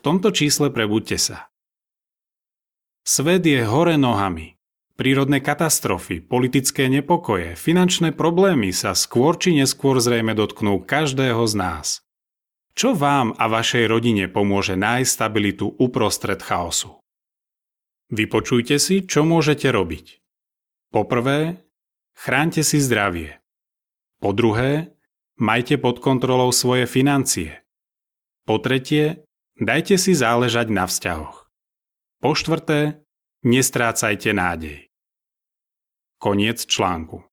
V tomto čísle prebuďte sa. Svet je hore nohami. Prírodné katastrofy, politické nepokoje, finančné problémy sa skôr či neskôr zrejme dotknú každého z nás. Čo vám a vašej rodine pomôže nájsť stabilitu uprostred chaosu? Vypočujte si, čo môžete robiť. Po prvé, chráňte si zdravie. Po druhé, majte pod kontrolou svoje financie. Po tretie, dajte si záležať na vzťahoch. Po štvrté, nestrácajte nádej. Koniec článku.